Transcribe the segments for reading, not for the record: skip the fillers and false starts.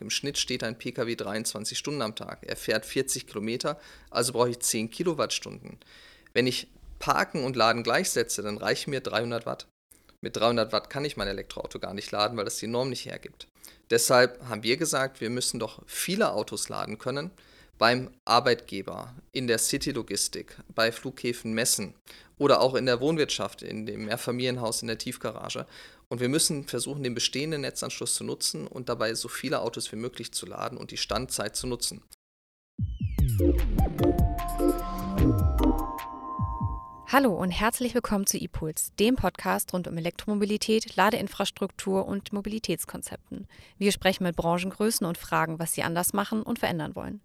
Im Schnitt steht ein Pkw 23 Stunden am Tag. Er fährt 40 Kilometer, also brauche ich 10 Kilowattstunden. Wenn ich Parken und Laden gleichsetze, dann reichen mir 300 Watt. Mit 300 Watt kann ich mein Elektroauto gar nicht laden, weil das die Norm nicht hergibt. Deshalb haben wir gesagt, wir müssen doch viele Autos laden können beim Arbeitgeber, in der City-Logistik, bei Flughäfen, Messen oder auch in der Wohnwirtschaft, in dem Mehrfamilienhaus, in der Tiefgarage. Und wir müssen versuchen, den bestehenden Netzanschluss zu nutzen und dabei so viele Autos wie möglich zu laden und die Standzeit zu nutzen. Hallo und herzlich willkommen zu E-Puls, dem Podcast rund um Elektromobilität, Ladeinfrastruktur und Mobilitätskonzepten. Wir sprechen mit Branchengrößen und fragen, was sie anders machen und verändern wollen.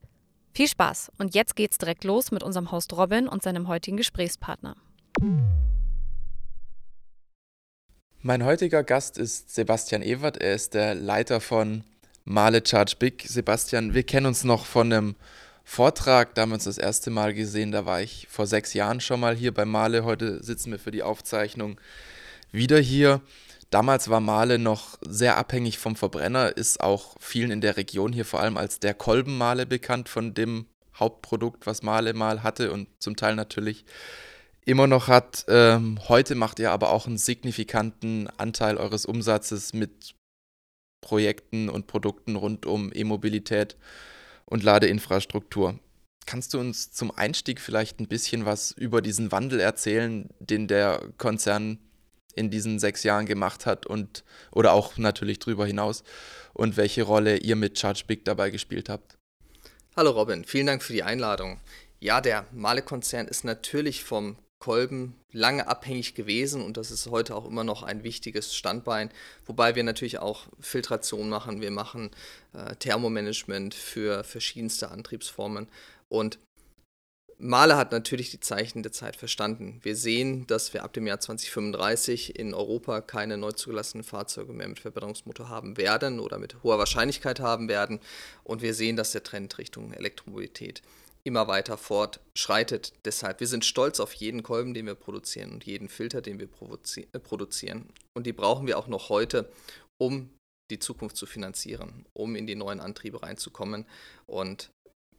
Viel Spaß und jetzt geht's direkt los mit unserem Host Robin und seinem heutigen Gesprächspartner. Mein heutiger Gast ist Sebastian Ewert. Er ist der Leiter von Mahle chargeBIG. Sebastian, wir kennen uns noch von einem Vortrag, da haben wir uns das erste Mal gesehen, da war ich vor 6 Jahren schon mal hier bei Mahle. Heute sitzen wir für die Aufzeichnung wieder hier. Damals war Mahle noch sehr abhängig vom Verbrenner, ist auch vielen in der Region hier vor allem als der Kolbenmahle bekannt, von dem Hauptprodukt, was Mahle mal hatte und zum Teil natürlich immer noch hat. Heute macht ihr aber auch einen signifikanten Anteil eures Umsatzes mit Projekten und Produkten rund um E-Mobilität und Ladeinfrastruktur. Kannst du uns zum Einstieg vielleicht ein bisschen was über diesen Wandel erzählen, den der Konzern in diesen 6 Jahren gemacht hat und oder auch natürlich drüber hinaus und welche Rolle ihr mit chargeBIG dabei gespielt habt? Hallo Robin, vielen Dank für die Einladung. Ja, der Mahle-Konzern ist natürlich vom Kolben lange abhängig gewesen und das ist heute auch immer noch ein wichtiges Standbein, wobei wir natürlich auch Filtration machen, wir machen Thermomanagement für verschiedenste Antriebsformen und Mahle hat natürlich die Zeichen der Zeit verstanden. Wir sehen, dass wir ab dem Jahr 2035 in Europa keine neu zugelassenen Fahrzeuge mehr mit Verbrennungsmotor haben werden oder mit hoher Wahrscheinlichkeit haben werden und wir sehen, dass der Trend Richtung Elektromobilität immer weiter fortschreitet. Deshalb, wir sind stolz auf jeden Kolben, den wir produzieren und jeden Filter, den wir produzieren. Und die brauchen wir auch noch heute, um die Zukunft zu finanzieren, um in die neuen Antriebe reinzukommen. Und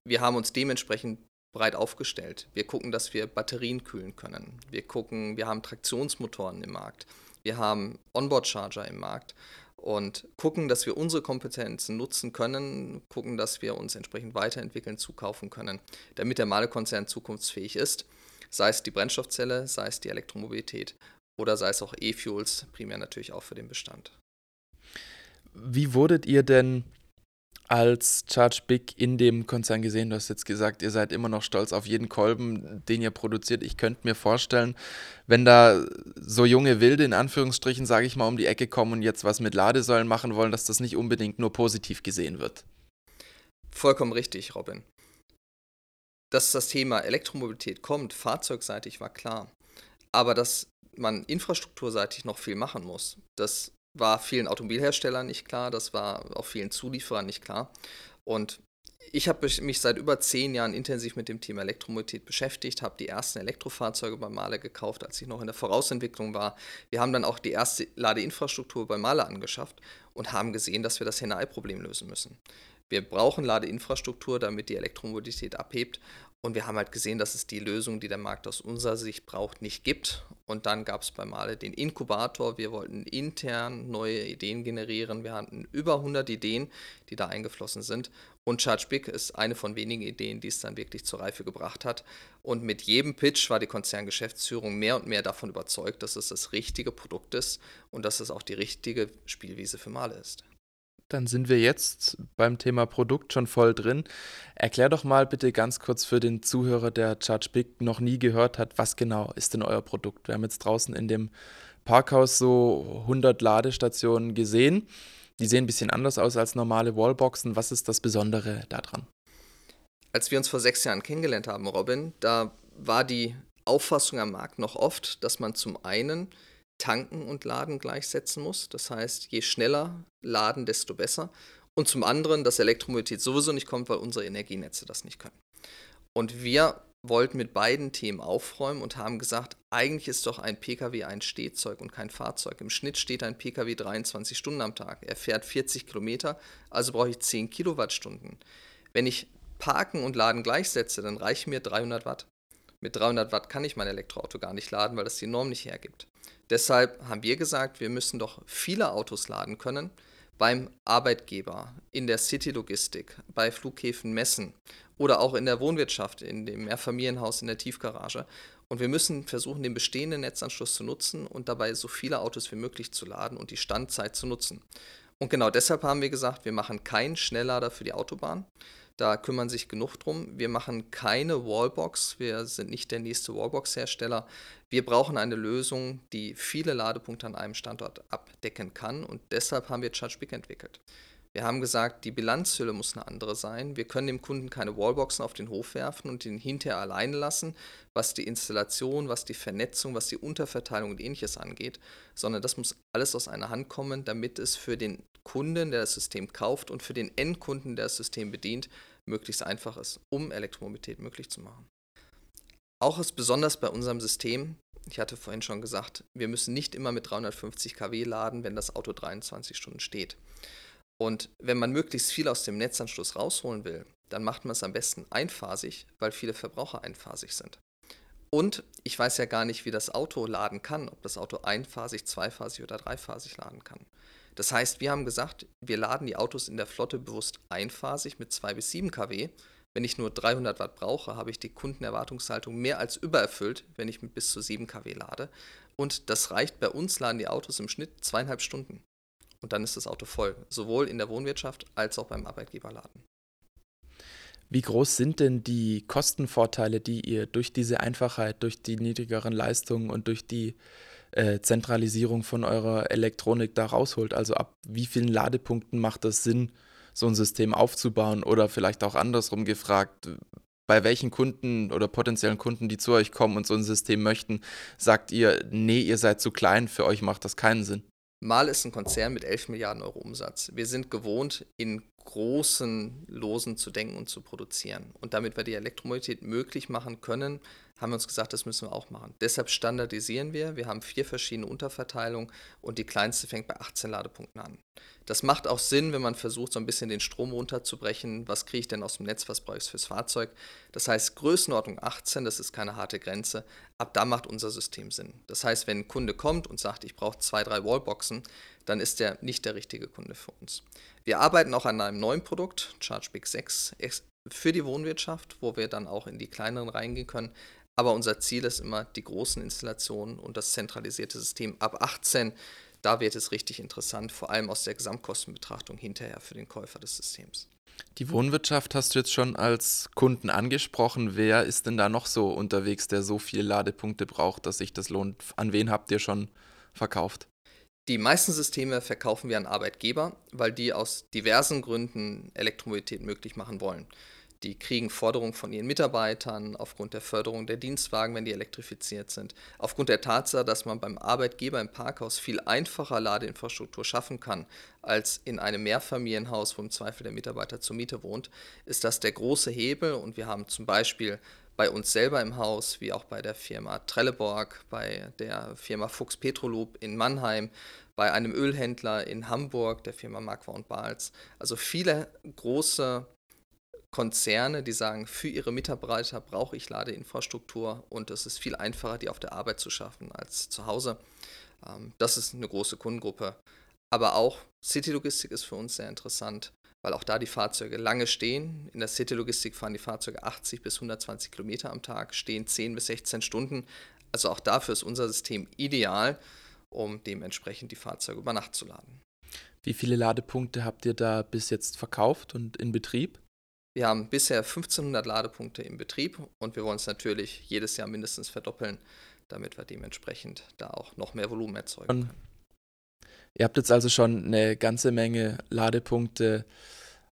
wir haben uns dementsprechend breit aufgestellt. Wir gucken, dass wir Batterien kühlen können. Wir haben Traktionsmotoren im Markt. Wir haben Onboard-Charger im Markt. Und gucken, dass wir unsere Kompetenzen nutzen können, gucken, dass wir uns entsprechend weiterentwickeln, zukaufen können, damit der Mahle-Konzern zukunftsfähig ist, sei es die Brennstoffzelle, sei es die Elektromobilität oder sei es auch E-Fuels, primär natürlich auch für den Bestand. Wie wurdet ihr denn als chargeBIG in dem Konzern gesehen? Du hast jetzt gesagt, ihr seid immer noch stolz auf jeden Kolben, den ihr produziert. Ich könnte mir vorstellen, wenn da so junge Wilde, in Anführungsstrichen, sage ich mal, um die Ecke kommen und jetzt was mit Ladesäulen machen wollen, dass das nicht unbedingt nur positiv gesehen wird. Vollkommen richtig, Robin. Dass das Thema Elektromobilität kommt, fahrzeugseitig war klar. Aber dass man infrastrukturseitig noch viel machen muss, das war vielen Automobilherstellern nicht klar, das war auch vielen Zulieferern nicht klar. Und ich habe mich seit über 10 Jahren intensiv mit dem Thema Elektromobilität beschäftigt, habe die ersten Elektrofahrzeuge bei Mahle gekauft, als ich noch in der Vorausentwicklung war. Wir haben dann auch die erste Ladeinfrastruktur bei Mahle angeschafft und haben gesehen, dass wir das Henne-Ei-Problem lösen müssen. Wir brauchen Ladeinfrastruktur, damit die Elektromobilität abhebt. Und wir haben halt gesehen, dass es die Lösung, die der Markt aus unserer Sicht braucht, nicht gibt. Und dann gab es bei Mahle den Inkubator. Wir wollten intern neue Ideen generieren. Wir hatten über 100 Ideen, die da eingeflossen sind. Und chargeBIG ist eine von wenigen Ideen, die es dann wirklich zur Reife gebracht hat. Und mit jedem Pitch war die Konzerngeschäftsführung mehr und mehr davon überzeugt, dass es das richtige Produkt ist und dass es auch die richtige Spielwiese für Mahle ist. Dann sind wir jetzt beim Thema Produkt schon voll drin. Erklär doch mal bitte ganz kurz für den Zuhörer, der chargeBIG noch nie gehört hat, was genau ist denn euer Produkt? Wir haben jetzt draußen in dem Parkhaus so 100 Ladestationen gesehen. Die sehen ein bisschen anders aus als normale Wallboxen. Was ist das Besondere daran? Als wir uns vor 6 Jahren kennengelernt haben, Robin, da war die Auffassung am Markt noch oft, dass man zum einen Tanken und Laden gleichsetzen muss. Das heißt, je schneller laden, desto besser. Und zum anderen, dass Elektromobilität sowieso nicht kommt, weil unsere Energienetze das nicht können. Und wir wollten mit beiden Themen aufräumen und haben gesagt, eigentlich ist doch ein Pkw ein Stehzeug und kein Fahrzeug. Im Schnitt steht ein Pkw 23 Stunden am Tag. Er fährt 40 Kilometer, also brauche ich 10 Kilowattstunden. Wenn ich Parken und Laden gleichsetze, dann reichen mir 300 Watt. Mit 300 Watt kann ich mein Elektroauto gar nicht laden, weil das die Norm nicht hergibt. Deshalb haben wir gesagt, wir müssen doch viele Autos laden können beim Arbeitgeber, in der City-Logistik, bei Flughäfen, Messen oder auch in der Wohnwirtschaft, in dem Mehrfamilienhaus, in der Tiefgarage. Und wir müssen versuchen, den bestehenden Netzanschluss zu nutzen und dabei so viele Autos wie möglich zu laden und die Standzeit zu nutzen. Und genau deshalb haben wir gesagt, wir machen keinen Schnelllader für die Autobahn. Da kümmern sich genug drum. Wir machen keine Wallbox. Wir sind nicht der nächste Wallbox-Hersteller. Wir brauchen eine Lösung, die viele Ladepunkte an einem Standort abdecken kann. Und deshalb haben wir chargeBIG entwickelt. Wir haben gesagt, die Bilanzhülle muss eine andere sein. Wir können dem Kunden keine Wallboxen auf den Hof werfen und ihn hinterher alleine lassen, was die Installation, was die Vernetzung, was die Unterverteilung und Ähnliches angeht, sondern das muss alles aus einer Hand kommen, damit es für den Kunden, der das System kauft, und für den Endkunden, der das System bedient, möglichst einfach ist, um Elektromobilität möglich zu machen. Auch ist besonders bei unserem System, ich hatte vorhin schon gesagt, wir müssen nicht immer mit 350 kW laden, wenn das Auto 23 Stunden steht. Und wenn man möglichst viel aus dem Netzanschluss rausholen will, dann macht man es am besten einphasig, weil viele Verbraucher einphasig sind. Und ich weiß ja gar nicht, wie das Auto laden kann, ob das Auto einphasig, zweiphasig oder dreiphasig laden kann. Das heißt, wir haben gesagt, wir laden die Autos in der Flotte bewusst einphasig mit 2 bis 7 kW. Wenn ich nur 300 Watt brauche, habe ich die Kundenerwartungshaltung mehr als übererfüllt, wenn ich mit bis zu 7 kW lade. Und das reicht, bei uns laden die Autos im Schnitt 2,5 Stunden. Und dann ist das Auto voll, sowohl in der Wohnwirtschaft als auch beim Arbeitgeberladen. Wie groß sind denn die Kostenvorteile, die ihr durch diese Einfachheit, durch die niedrigeren Leistungen und durch die Zentralisierung von eurer Elektronik da rausholt? Also ab wie vielen Ladepunkten macht es Sinn, so ein System aufzubauen? Oder vielleicht auch andersrum gefragt, bei welchen Kunden oder potenziellen Kunden, die zu euch kommen und so ein System möchten, sagt ihr, nee, ihr seid zu klein, für euch macht das keinen Sinn? Mahle ist ein Konzern mit 11 Milliarden Euro Umsatz. Wir sind gewohnt, in großen Losen zu denken und zu produzieren. Und damit wir die Elektromobilität möglich machen können, haben wir uns gesagt, das müssen wir auch machen. Deshalb standardisieren wir. Wir haben 4 verschiedene Unterverteilungen und die kleinste fängt bei 18 Ladepunkten an. Das macht auch Sinn, wenn man versucht, so ein bisschen den Strom runterzubrechen. Was kriege ich denn aus dem Netz, was brauche ich fürs Fahrzeug? Das heißt, Größenordnung 18, das ist keine harte Grenze. Ab da macht unser System Sinn. Das heißt, wenn ein Kunde kommt und sagt, ich brauche 2, 3 Wallboxen, dann ist der nicht der richtige Kunde für uns. Wir arbeiten auch an einem neuen Produkt, chargeBIG 6, für die Wohnwirtschaft, wo wir dann auch in die kleineren reingehen können. Aber unser Ziel ist immer die großen Installationen und das zentralisierte System ab 18. Da wird es richtig interessant, vor allem aus der Gesamtkostenbetrachtung hinterher für den Käufer des Systems. Die Wohnwirtschaft hast du jetzt schon als Kunden angesprochen. Wer ist denn da noch so unterwegs, der so viele Ladepunkte braucht, dass sich das lohnt? An wen habt ihr schon verkauft? Die meisten Systeme verkaufen wir an Arbeitgeber, weil die aus diversen Gründen Elektromobilität möglich machen wollen. Die kriegen Forderungen von ihren Mitarbeitern aufgrund der Förderung der Dienstwagen, wenn die elektrifiziert sind. Aufgrund der Tatsache, dass man beim Arbeitgeber im Parkhaus viel einfacher Ladeinfrastruktur schaffen kann, als in einem Mehrfamilienhaus, wo im Zweifel der Mitarbeiter zur Miete wohnt, ist das der große Hebel. Und wir haben zum Beispiel bei uns selber im Haus, wie auch bei der Firma Trelleborg, bei der Firma Fuchs Petrolub in Mannheim, bei einem Ölhändler in Hamburg, der Firma Marquardt und Bahls, also viele große Konzerne, die sagen, für ihre Mitarbeiter brauche ich Ladeinfrastruktur und es ist viel einfacher, die auf der Arbeit zu schaffen als zu Hause. Das ist eine große Kundengruppe. Aber auch City-Logistik ist für uns sehr interessant, weil auch da die Fahrzeuge lange stehen. In der City-Logistik fahren die Fahrzeuge 80 bis 120 Kilometer am Tag, stehen 10 bis 16 Stunden. Also auch dafür ist unser System ideal, um dementsprechend die Fahrzeuge über Nacht zu laden. Wie viele Ladepunkte habt ihr da bis jetzt verkauft und in Betrieb? Wir haben bisher 1500 Ladepunkte im Betrieb und wir wollen es natürlich jedes Jahr mindestens verdoppeln, damit wir dementsprechend da auch noch mehr Volumen erzeugen können. Ihr habt jetzt also schon eine ganze Menge Ladepunkte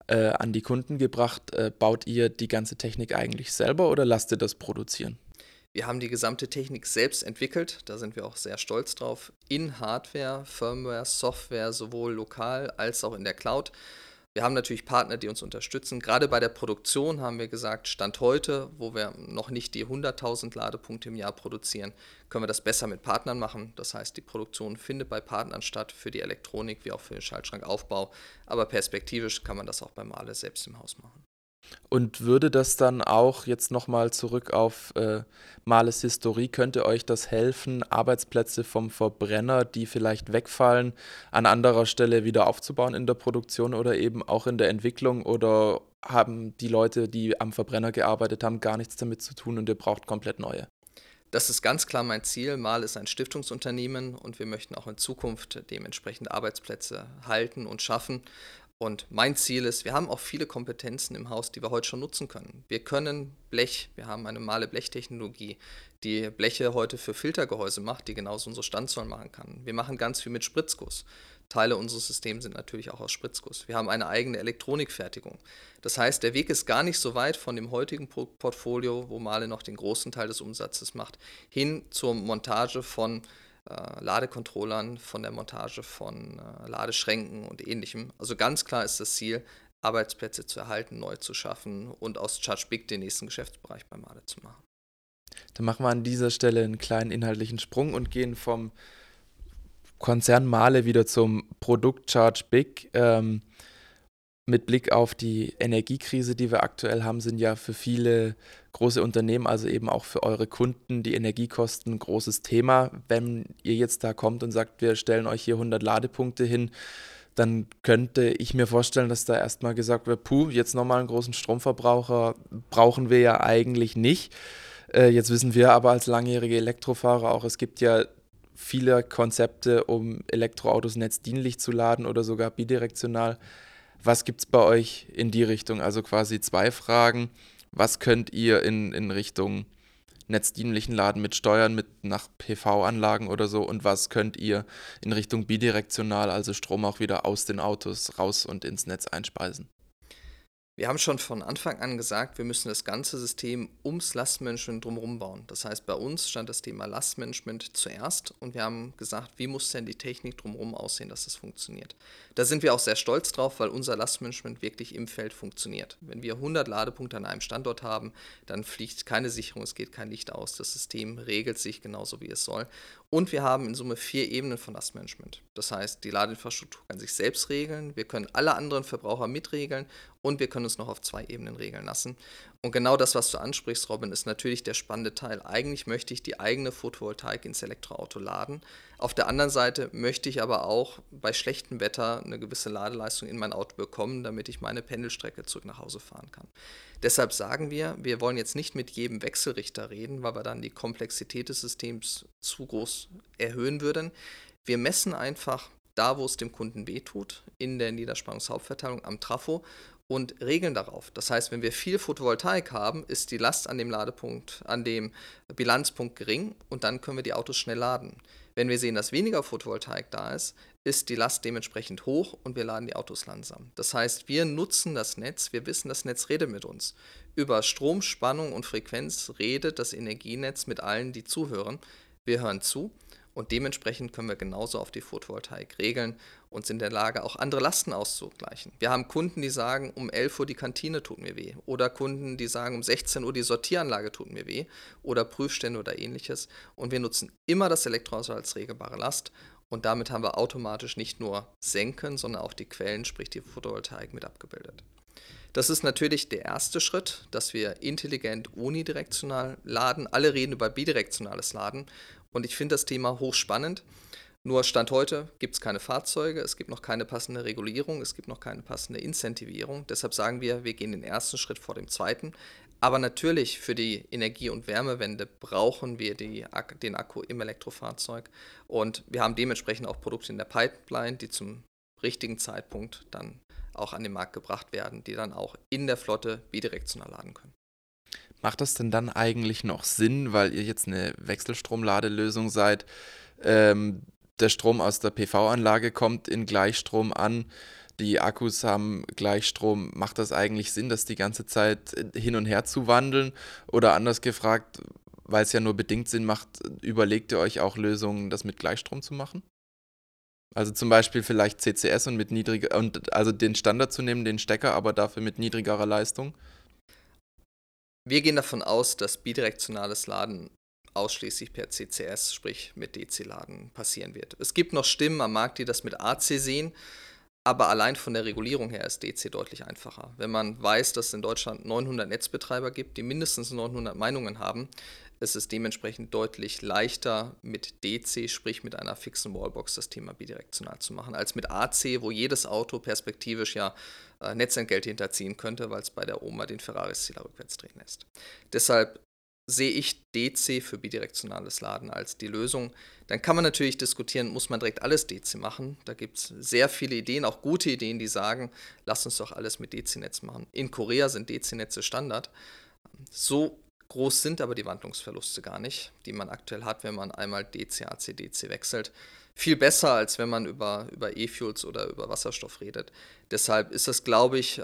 an die Kunden gebracht. Baut ihr die ganze Technik eigentlich selber oder lasst ihr das produzieren? Wir haben die gesamte Technik selbst entwickelt, da sind wir auch sehr stolz drauf, in Hardware, Firmware, Software, sowohl lokal als auch in der Cloud. Wir haben natürlich Partner, die uns unterstützen. Gerade bei der Produktion haben wir gesagt, Stand heute, wo wir noch nicht die 100.000 Ladepunkte im Jahr produzieren, können wir das besser mit Partnern machen. Das heißt, die Produktion findet bei Partnern statt, für die Elektronik wie auch für den Schaltschrankaufbau. Aber perspektivisch kann man das auch bei Mahle selbst im Haus machen. Und würde das dann auch jetzt nochmal zurück auf Mahles Historie, könnte euch das helfen, Arbeitsplätze vom Verbrenner, die vielleicht wegfallen, an anderer Stelle wieder aufzubauen in der Produktion oder eben auch in der Entwicklung? Oder haben die Leute, die am Verbrenner gearbeitet haben, gar nichts damit zu tun und ihr braucht komplett neue? Das ist ganz klar mein Ziel. Mahle ist ein Stiftungsunternehmen und wir möchten auch in Zukunft dementsprechend Arbeitsplätze halten und schaffen. Und mein Ziel ist, wir haben auch viele Kompetenzen im Haus, die wir heute schon nutzen können. Wir können Blech, wir haben eine Mahle-Blechtechnologie, die Bleche heute für Filtergehäuse macht, die genauso unsere Standsäulen machen kann. Wir machen ganz viel mit Spritzguss. Teile unseres Systems sind natürlich auch aus Spritzguss. Wir haben eine eigene Elektronikfertigung. Das heißt, der Weg ist gar nicht so weit von dem heutigen Portfolio, wo Mahle noch den großen Teil des Umsatzes macht, hin zur Montage von Ladecontrollern, von der Montage von Ladeschränken und ähnlichem. Also ganz klar ist das Ziel, Arbeitsplätze zu erhalten, neu zu schaffen und aus chargeBIG den nächsten Geschäftsbereich bei Mahle zu machen. Dann machen wir an dieser Stelle einen kleinen inhaltlichen Sprung und gehen vom Konzern Mahle wieder zum Produkt chargeBIG. Mit Blick auf die Energiekrise, die wir aktuell haben, sind ja für viele große Unternehmen, also eben auch für eure Kunden, die Energiekosten ein großes Thema. Wenn ihr jetzt da kommt und sagt, wir stellen euch hier 100 Ladepunkte hin, dann könnte ich mir vorstellen, dass da erstmal gesagt wird, jetzt nochmal einen großen Stromverbraucher brauchen wir ja eigentlich nicht. Jetzt wissen wir aber als langjährige Elektrofahrer auch, es gibt ja viele Konzepte, um Elektroautos netzdienlich zu laden oder sogar bidirektional. Was gibt es bei euch in die Richtung? Also quasi zwei Fragen. Was könnt ihr in Richtung netzdienlichen Laden mit Steuern, mit nach PV-Anlagen oder so? Und was könnt ihr in Richtung bidirektional, also Strom auch wieder aus den Autos raus und ins Netz einspeisen? Wir haben schon von Anfang an gesagt, wir müssen das ganze System ums Lastmanagement drumherum bauen. Das heißt, bei uns stand das Thema Lastmanagement zuerst und wir haben gesagt, wie muss denn die Technik drumherum aussehen, dass das funktioniert. Da sind wir auch sehr stolz drauf, weil unser Lastmanagement wirklich im Feld funktioniert. Wenn wir 100 Ladepunkte an einem Standort haben, dann fliegt keine Sicherung, es geht kein Licht aus, das System regelt sich genauso, wie es soll. Und wir haben in Summe 4 Ebenen von Lastmanagement. Das heißt, die Ladeinfrastruktur kann sich selbst regeln, wir können alle anderen Verbraucher mitregeln und wir können uns noch auf 2 Ebenen regeln lassen. Und genau das, was du ansprichst, Robin, ist natürlich der spannende Teil. Eigentlich möchte ich die eigene Photovoltaik ins Elektroauto laden. Auf der anderen Seite möchte ich aber auch bei schlechtem Wetter eine gewisse Ladeleistung in mein Auto bekommen, damit ich meine Pendelstrecke zurück nach Hause fahren kann. Deshalb sagen wir wollen jetzt nicht mit jedem Wechselrichter reden, weil wir dann die Komplexität des Systems zu groß erhöhen würden. Wir messen einfach da, wo es dem Kunden wehtut, in der Niederspannungshauptverteilung am Trafo, und regeln darauf. Das heißt, wenn wir viel Photovoltaik haben, ist die Last an dem Ladepunkt, an dem Bilanzpunkt gering und dann können wir die Autos schnell laden. Wenn wir sehen, dass weniger Photovoltaik da ist, ist die Last dementsprechend hoch und wir laden die Autos langsam. Das heißt, wir nutzen das Netz, wir wissen, das Netz redet mit uns. Über Strom, Spannung und Frequenz redet das Energienetz mit allen, die zuhören. Wir hören zu. Und dementsprechend können wir genauso auf die Photovoltaik regeln und sind in der Lage, auch andere Lasten auszugleichen. Wir haben Kunden, die sagen, um 11 Uhr die Kantine tut mir weh. Oder Kunden, die sagen, um 16 Uhr die Sortieranlage tut mir weh. Oder Prüfstände oder ähnliches. Und wir nutzen immer das Elektroauto als regelbare Last. Und damit haben wir automatisch nicht nur senken, sondern auch die Quellen, sprich die Photovoltaik, mit abgebildet. Das ist natürlich der erste Schritt, dass wir intelligent unidirektional laden. Alle reden über bidirektionales Laden. Und ich finde das Thema hochspannend. Nur Stand heute gibt es keine Fahrzeuge, es gibt noch keine passende Regulierung, es gibt noch keine passende Incentivierung. Deshalb sagen wir gehen den ersten Schritt vor dem zweiten. Aber natürlich für die Energie- und Wärmewende brauchen wir den Akku im Elektrofahrzeug. Und wir haben dementsprechend auch Produkte in der Pipeline, die zum richtigen Zeitpunkt dann auch an den Markt gebracht werden, die dann auch in der Flotte bidirektional laden können. Macht das denn dann eigentlich noch Sinn, weil ihr jetzt eine Wechselstromladelösung seid, der Strom aus der PV-Anlage kommt in Gleichstrom an, die Akkus haben Gleichstrom, macht das eigentlich Sinn, das die ganze Zeit hin und her zu wandeln? Oder anders gefragt, weil es ja nur bedingt Sinn macht, überlegt ihr euch auch Lösungen, das mit Gleichstrom zu machen? Also zum Beispiel vielleicht CCS und mit niedriger, und also den Standard zu nehmen, den Stecker, aber dafür mit niedrigerer Leistung? Wir gehen davon aus, dass bidirektionales Laden ausschließlich per CCS, sprich mit DC-Laden, passieren wird. Es gibt noch Stimmen am Markt, die das mit AC sehen, aber allein von der Regulierung her ist DC deutlich einfacher. Wenn man weiß, dass es in Deutschland 900 Netzbetreiber gibt, die mindestens 900 Meinungen haben, ist es dementsprechend deutlich leichter, mit DC, sprich mit einer fixen Wallbox, das Thema bidirektional zu machen, als mit AC, wo jedes Auto perspektivisch ja Netzentgelte hinterziehen könnte, weil es bei der Oma den Ferrari-Zähler rückwärts drehen lässt. Deshalb sehe ich DC für bidirektionales Laden als die Lösung. Dann kann man natürlich diskutieren, muss man direkt alles DC machen? Da gibt es sehr viele Ideen, auch gute Ideen, die sagen, lass uns doch alles mit DC-Netz machen. In Korea sind DC-Netze Standard. So groß sind aber die Wandlungsverluste gar nicht, die man aktuell hat, wenn man einmal DC-AC-DC wechselt. Viel besser, als wenn man über E-Fuels oder über Wasserstoff redet. Deshalb ist das, glaube ich,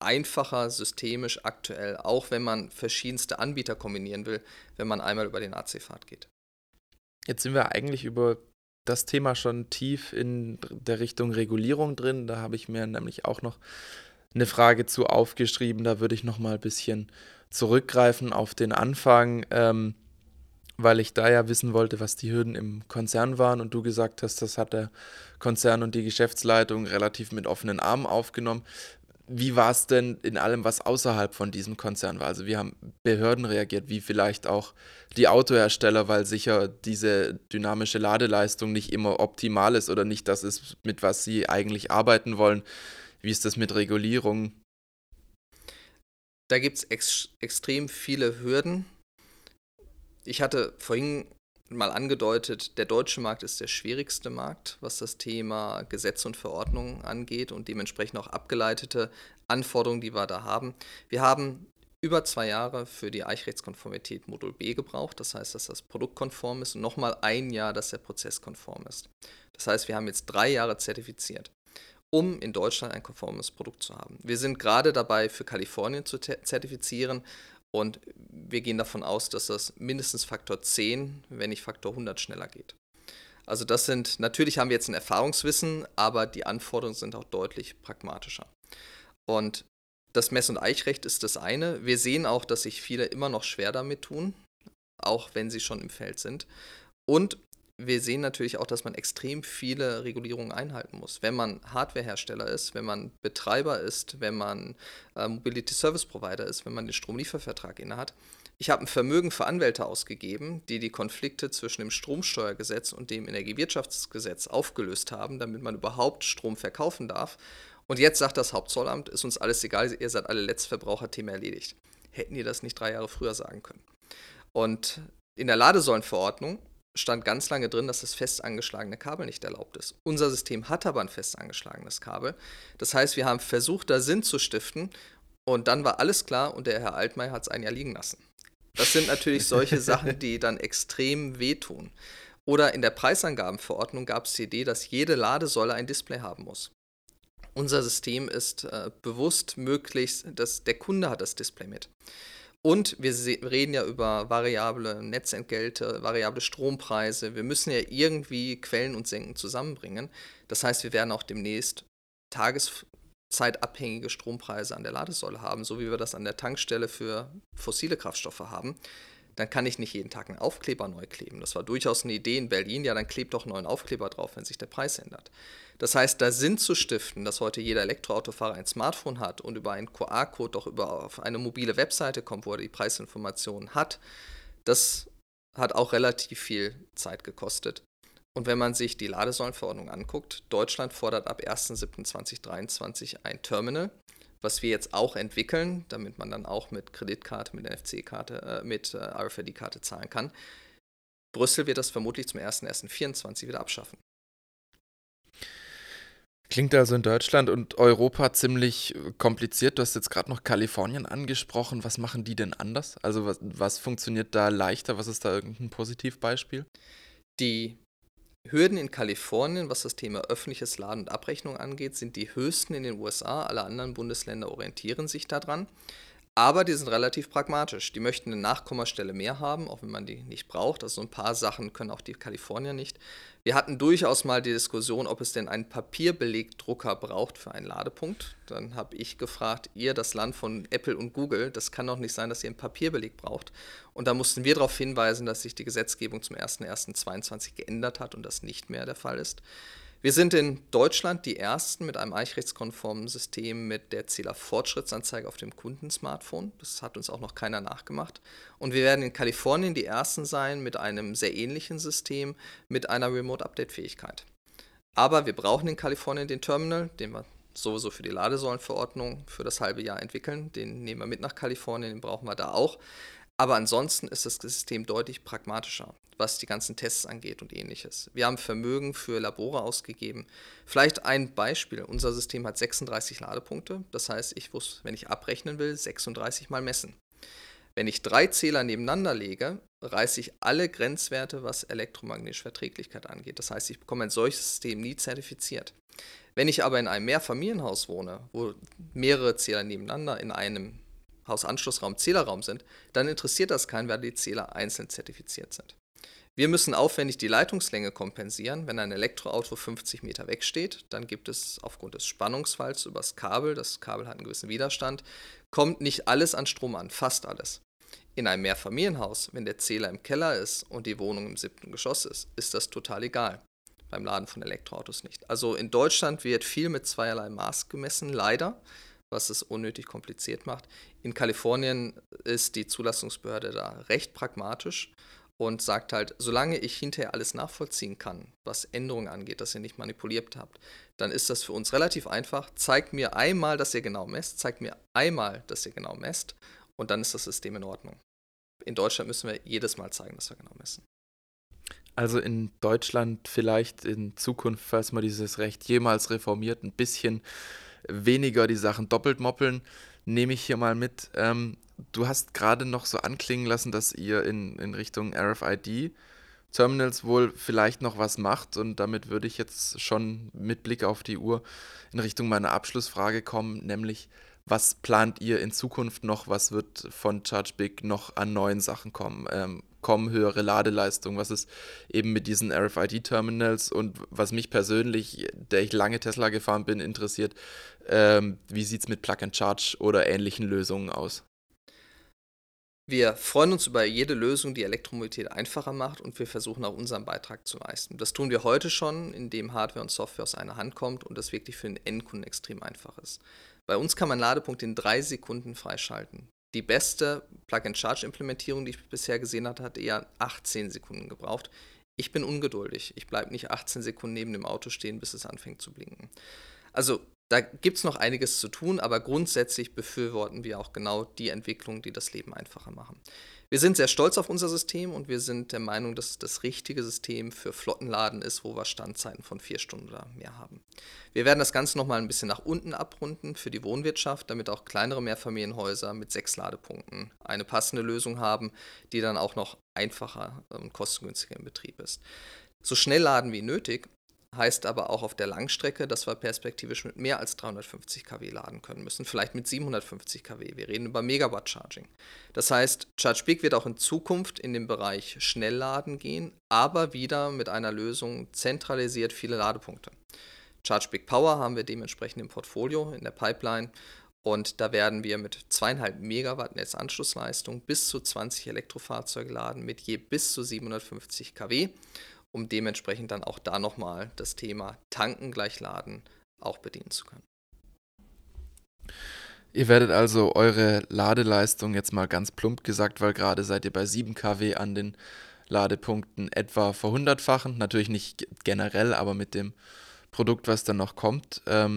einfacher systemisch aktuell, auch wenn man verschiedenste Anbieter kombinieren will, wenn man einmal über den AC-Pfad geht. Jetzt sind wir eigentlich über das Thema schon tief in der Richtung Regulierung drin. Da habe ich mir nämlich auch noch eine Frage zu aufgeschrieben. Da würde ich noch mal ein bisschen zurückgreifen auf den Anfang, weil ich da ja wissen wollte, was die Hürden im Konzern waren und du gesagt hast, das hat der Konzern und die Geschäftsleitung relativ mit offenen Armen aufgenommen. Wie war es denn in allem, was außerhalb von diesem Konzern war? Also wie haben Behörden reagiert, wie vielleicht auch die Autohersteller, weil sicher diese dynamische Ladeleistung nicht immer optimal ist oder nicht das ist, mit was sie eigentlich arbeiten wollen. Wie ist das mit Regulierung? Da gibt es extrem viele Hürden. Ich hatte vorhin mal angedeutet, der deutsche Markt ist der schwierigste Markt, was das Thema Gesetze und Verordnungen angeht und dementsprechend auch abgeleitete Anforderungen, die wir da haben. Wir haben über 2 Jahre für die Eichrechtskonformität Modul B gebraucht. Das heißt, dass das Produkt konform ist und nochmal 1 Jahr, dass der Prozess konform ist. Das heißt, wir haben jetzt 3 Jahre zertifiziert, um in Deutschland ein konformes Produkt zu haben. Wir sind gerade dabei, für Kalifornien zu zertifizieren und wir gehen davon aus, dass das mindestens Faktor 10, wenn nicht Faktor 100 schneller geht. Also das sind, natürlich haben wir jetzt ein Erfahrungswissen, aber die Anforderungen sind auch deutlich pragmatischer. Und das Mess- und Eichrecht ist das eine. Wir sehen auch, dass sich viele immer noch schwer damit tun, auch wenn sie schon im Feld sind. Und wir sehen natürlich auch, dass man extrem viele Regulierungen einhalten muss. Wenn man Hardwarehersteller ist, wenn man Betreiber ist, wenn man Mobility Service Provider ist, wenn man den Stromliefervertrag innehat. Ich habe ein Vermögen für Anwälte ausgegeben, die Konflikte zwischen dem Stromsteuergesetz und dem Energiewirtschaftsgesetz aufgelöst haben, damit man überhaupt Strom verkaufen darf. Und jetzt sagt das Hauptzollamt, ist uns alles egal, ihr seid alle Letztverbraucherthema erledigt. Hätten die das nicht 3 Jahre früher sagen können. Und in der Ladesäulenverordnung stand ganz lange drin, dass das fest angeschlagene Kabel nicht erlaubt ist. Unser System hat aber ein fest angeschlagenes Kabel. Das heißt, wir haben versucht, da Sinn zu stiften und dann war alles klar und der Herr Altmaier hat es ein Jahr liegen lassen. Das sind natürlich solche Sachen, die dann extrem wehtun. Oder in der Preisangabenverordnung gab es die Idee, dass jede Ladesäule ein Display haben muss. Unser System ist bewusst möglichst, dass der Kunde hat das Display mit. Und wir reden ja über variable Netzentgelte, variable Strompreise. Wir müssen ja irgendwie Quellen und Senken zusammenbringen. Das heißt, wir werden auch demnächst tageszeitabhängige Strompreise an der Ladesäule haben, so wie wir das an der Tankstelle für fossile Kraftstoffe haben. Dann kann ich nicht jeden Tag einen Aufkleber neu kleben. Das war durchaus eine Idee in Berlin. Ja, dann klebt doch einen neuen Aufkleber drauf, wenn sich der Preis ändert. Das heißt, da Sinn zu stiften, dass heute jeder Elektroautofahrer ein Smartphone hat und über einen QR-Code doch auf eine mobile Webseite kommt, wo er die Preisinformationen hat, das hat auch relativ viel Zeit gekostet. Und wenn man sich die Ladesäulenverordnung anguckt, Deutschland fordert ab 1.7.2023 ein Terminal, was wir jetzt auch entwickeln, damit man dann auch mit Kreditkarte, mit NFC-Karte, mit RFID-Karte zahlen kann. Brüssel wird das vermutlich zum 1.1.24 wieder abschaffen. Klingt also in Deutschland und Europa ziemlich kompliziert. Du hast jetzt gerade noch Kalifornien angesprochen. Was machen die denn anders? Also was funktioniert da leichter? Was ist da irgendein Positivbeispiel? Die Hürden in Kalifornien, was das Thema öffentliches Laden und Abrechnung angeht, sind die höchsten in den USA. Alle anderen Bundesländer orientieren sich daran. Aber die sind relativ pragmatisch. Die möchten eine Nachkommastelle mehr haben, auch wenn man die nicht braucht. Also ein paar Sachen können auch die Kalifornier nicht. Wir hatten durchaus mal die Diskussion, ob es denn einen Papierbelegdrucker braucht für einen Ladepunkt. Dann habe ich gefragt, ihr, das Land von Apple und Google, das kann doch nicht sein, dass ihr einen Papierbeleg braucht. Und da mussten wir darauf hinweisen, dass sich die Gesetzgebung zum 01.01.22 geändert hat und das nicht mehr der Fall ist. Wir sind in Deutschland die Ersten mit einem eichrechtskonformen System mit der Zählerfortschrittsanzeige auf dem Kundensmartphone. Das hat uns auch noch keiner nachgemacht. Und wir werden in Kalifornien die Ersten sein mit einem sehr ähnlichen System mit einer Remote-Update-Fähigkeit. Aber wir brauchen in Kalifornien den Terminal, den wir sowieso für die Ladesäulenverordnung für das halbe Jahr entwickeln. Den nehmen wir mit nach Kalifornien, den brauchen wir da auch. Aber ansonsten ist das System deutlich pragmatischer, was die ganzen Tests angeht und ähnliches. Wir haben Vermögen für Labore ausgegeben. Vielleicht ein Beispiel. Unser System hat 36 Ladepunkte. Das heißt, ich muss, wenn ich abrechnen will, 36 Mal messen. Wenn ich 3 Zähler nebeneinander lege, reiße ich alle Grenzwerte, was elektromagnetische Verträglichkeit angeht. Das heißt, ich bekomme ein solches System nie zertifiziert. Wenn ich aber in einem Mehrfamilienhaus wohne, wo mehrere Zähler nebeneinander in einem Hausanschlussraum, Zählerraum sind, dann interessiert das keinen, weil die Zähler einzeln zertifiziert sind. Wir müssen aufwendig die Leitungslänge kompensieren. Wenn ein Elektroauto 50 Meter wegsteht, dann gibt es aufgrund des Spannungsfalls übers Kabel, das Kabel hat einen gewissen Widerstand, kommt nicht alles an Strom an, fast alles. In einem Mehrfamilienhaus, wenn der Zähler im Keller ist und die Wohnung im 7. Geschoss ist, ist das total egal. Beim Laden von Elektroautos nicht. Also in Deutschland wird viel mit zweierlei Maß gemessen, leider, was es unnötig kompliziert macht. In Kalifornien ist die Zulassungsbehörde da recht pragmatisch und sagt halt, solange ich hinterher alles nachvollziehen kann, was Änderungen angeht, dass ihr nicht manipuliert habt, dann ist das für uns relativ einfach. Zeigt mir einmal, dass ihr genau messt, und dann ist das System in Ordnung. In Deutschland müssen wir jedes Mal zeigen, dass wir genau messen. Also in Deutschland vielleicht in Zukunft, falls man dieses Recht jemals reformiert, ein bisschen weniger die Sachen doppelt moppeln, nehme ich hier mal mit. Du hast gerade noch so anklingen lassen, dass ihr in Richtung RFID-Terminals wohl vielleicht noch was macht, und damit würde ich jetzt schon mit Blick auf die Uhr in Richtung meiner Abschlussfrage kommen, nämlich was plant ihr in Zukunft noch, was wird von chargeBIG noch an neuen Sachen kommen? Kommen höhere Ladeleistung, was ist eben mit diesen RFID-Terminals, und was mich persönlich, der ich lange Tesla gefahren bin, interessiert, wie sieht es mit Plug-and-Charge oder ähnlichen Lösungen aus? Wir freuen uns über jede Lösung, die Elektromobilität einfacher macht, und wir versuchen auch unseren Beitrag zu leisten. Das tun wir heute schon, indem Hardware und Software aus einer Hand kommt und das wirklich für den Endkunden extrem einfach ist. Bei uns kann man Ladepunkt in 3 Sekunden freischalten. Die beste Plug-and-Charge-Implementierung, die ich bisher gesehen habe, hat eher 18 Sekunden gebraucht. Ich bin ungeduldig. Ich bleibe nicht 18 Sekunden neben dem Auto stehen, bis es anfängt zu blinken. Also da gibt es noch einiges zu tun, aber grundsätzlich befürworten wir auch genau die Entwicklungen, die das Leben einfacher machen. Wir sind sehr stolz auf unser System und wir sind der Meinung, dass es das richtige System für Flottenladen ist, wo wir Standzeiten von 4 Stunden oder mehr haben. Wir werden das Ganze nochmal ein bisschen nach unten abrunden für die Wohnwirtschaft, damit auch kleinere Mehrfamilienhäuser mit 6 Ladepunkten eine passende Lösung haben, die dann auch noch einfacher und kostengünstiger im Betrieb ist. So schnell laden wie nötig heißt aber auch auf der Langstrecke, dass wir perspektivisch mit mehr als 350 kW laden können müssen, vielleicht mit 750 kW. Wir reden über Megawatt-Charging. Das heißt, chargeBIG wird auch in Zukunft in den Bereich Schnellladen gehen, aber wieder mit einer Lösung zentralisiert viele Ladepunkte. chargeBIG Power haben wir dementsprechend im Portfolio, in der Pipeline, und da werden wir mit 2,5 Megawatt Netzanschlussleistung bis zu 20 Elektrofahrzeuge laden mit je bis zu 750 kW. Um dementsprechend dann auch da nochmal das Thema Tanken gleich Laden auch bedienen zu können. Ihr werdet also eure Ladeleistung, jetzt mal ganz plump gesagt, weil gerade seid ihr bei 7 kW an den Ladepunkten, etwa verhundertfachen. Natürlich nicht generell, aber mit dem Produkt, was dann noch kommt. Da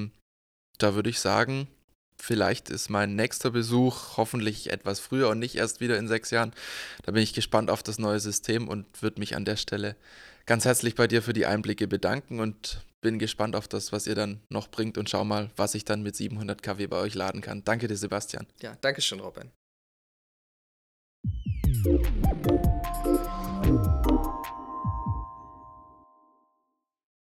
würde ich sagen, vielleicht ist mein nächster Besuch hoffentlich etwas früher und nicht erst wieder in 6 Jahren. Da bin ich gespannt auf das neue System und würde mich an der Stelle ganz herzlich bei dir für die Einblicke bedanken und bin gespannt auf das, was ihr dann noch bringt, und schau mal, was ich dann mit 700 kW bei euch laden kann. Danke dir, Sebastian. Ja, danke schön, Robin.